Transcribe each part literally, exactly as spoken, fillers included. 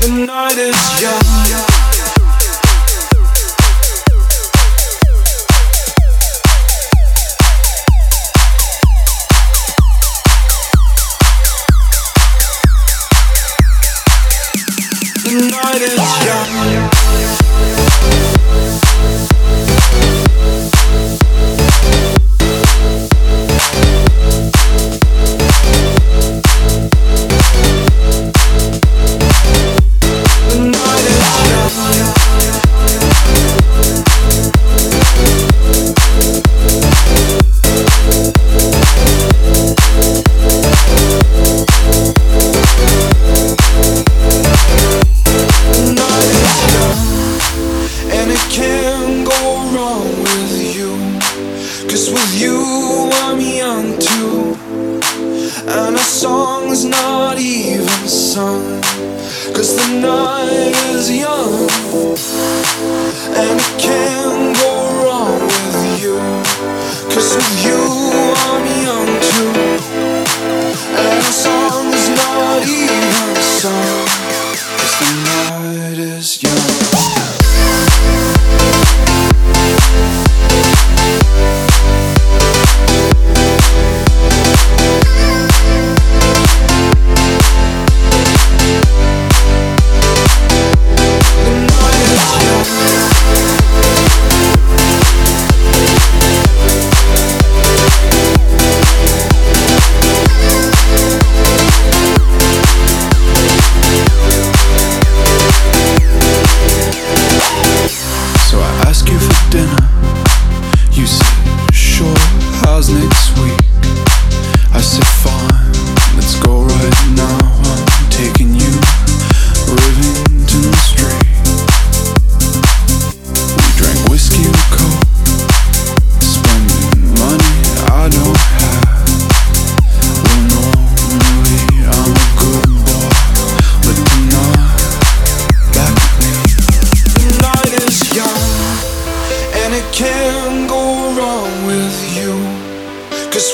The night is young. The night is young.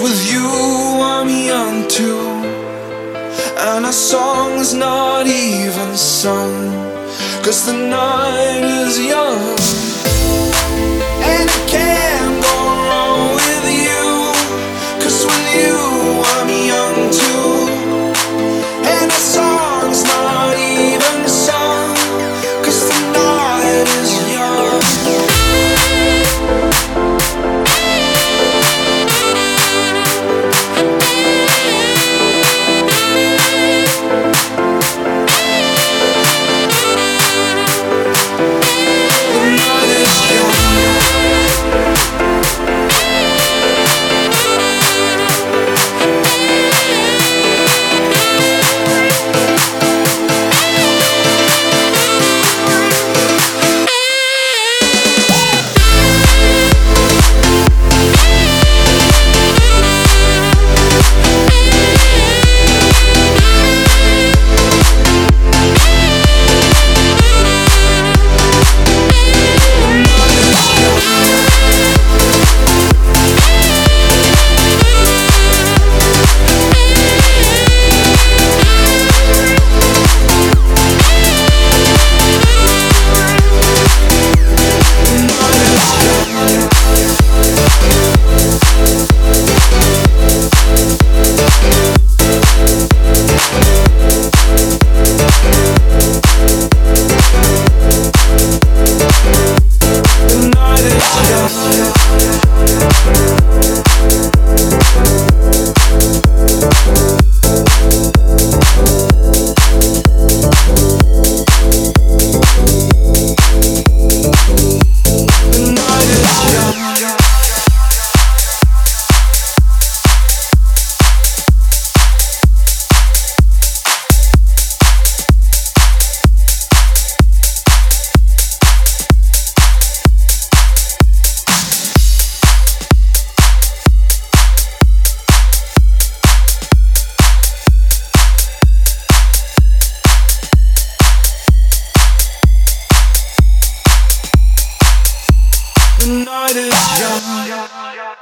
With you I'm young too, and a song's not even sung, 'cause the night is young, and it can't go wrong with you, 'cause with you I'm young too, and a song's not even sung, 'cause the night is young. Can't go wrong with you, 'cause with you I'm young too, and our song's not even sung, 'cause the night is young, and it can't go wrong with you, 'cause with you I'm young too, and our song's not even sung, 'cause the night is young. The night is young.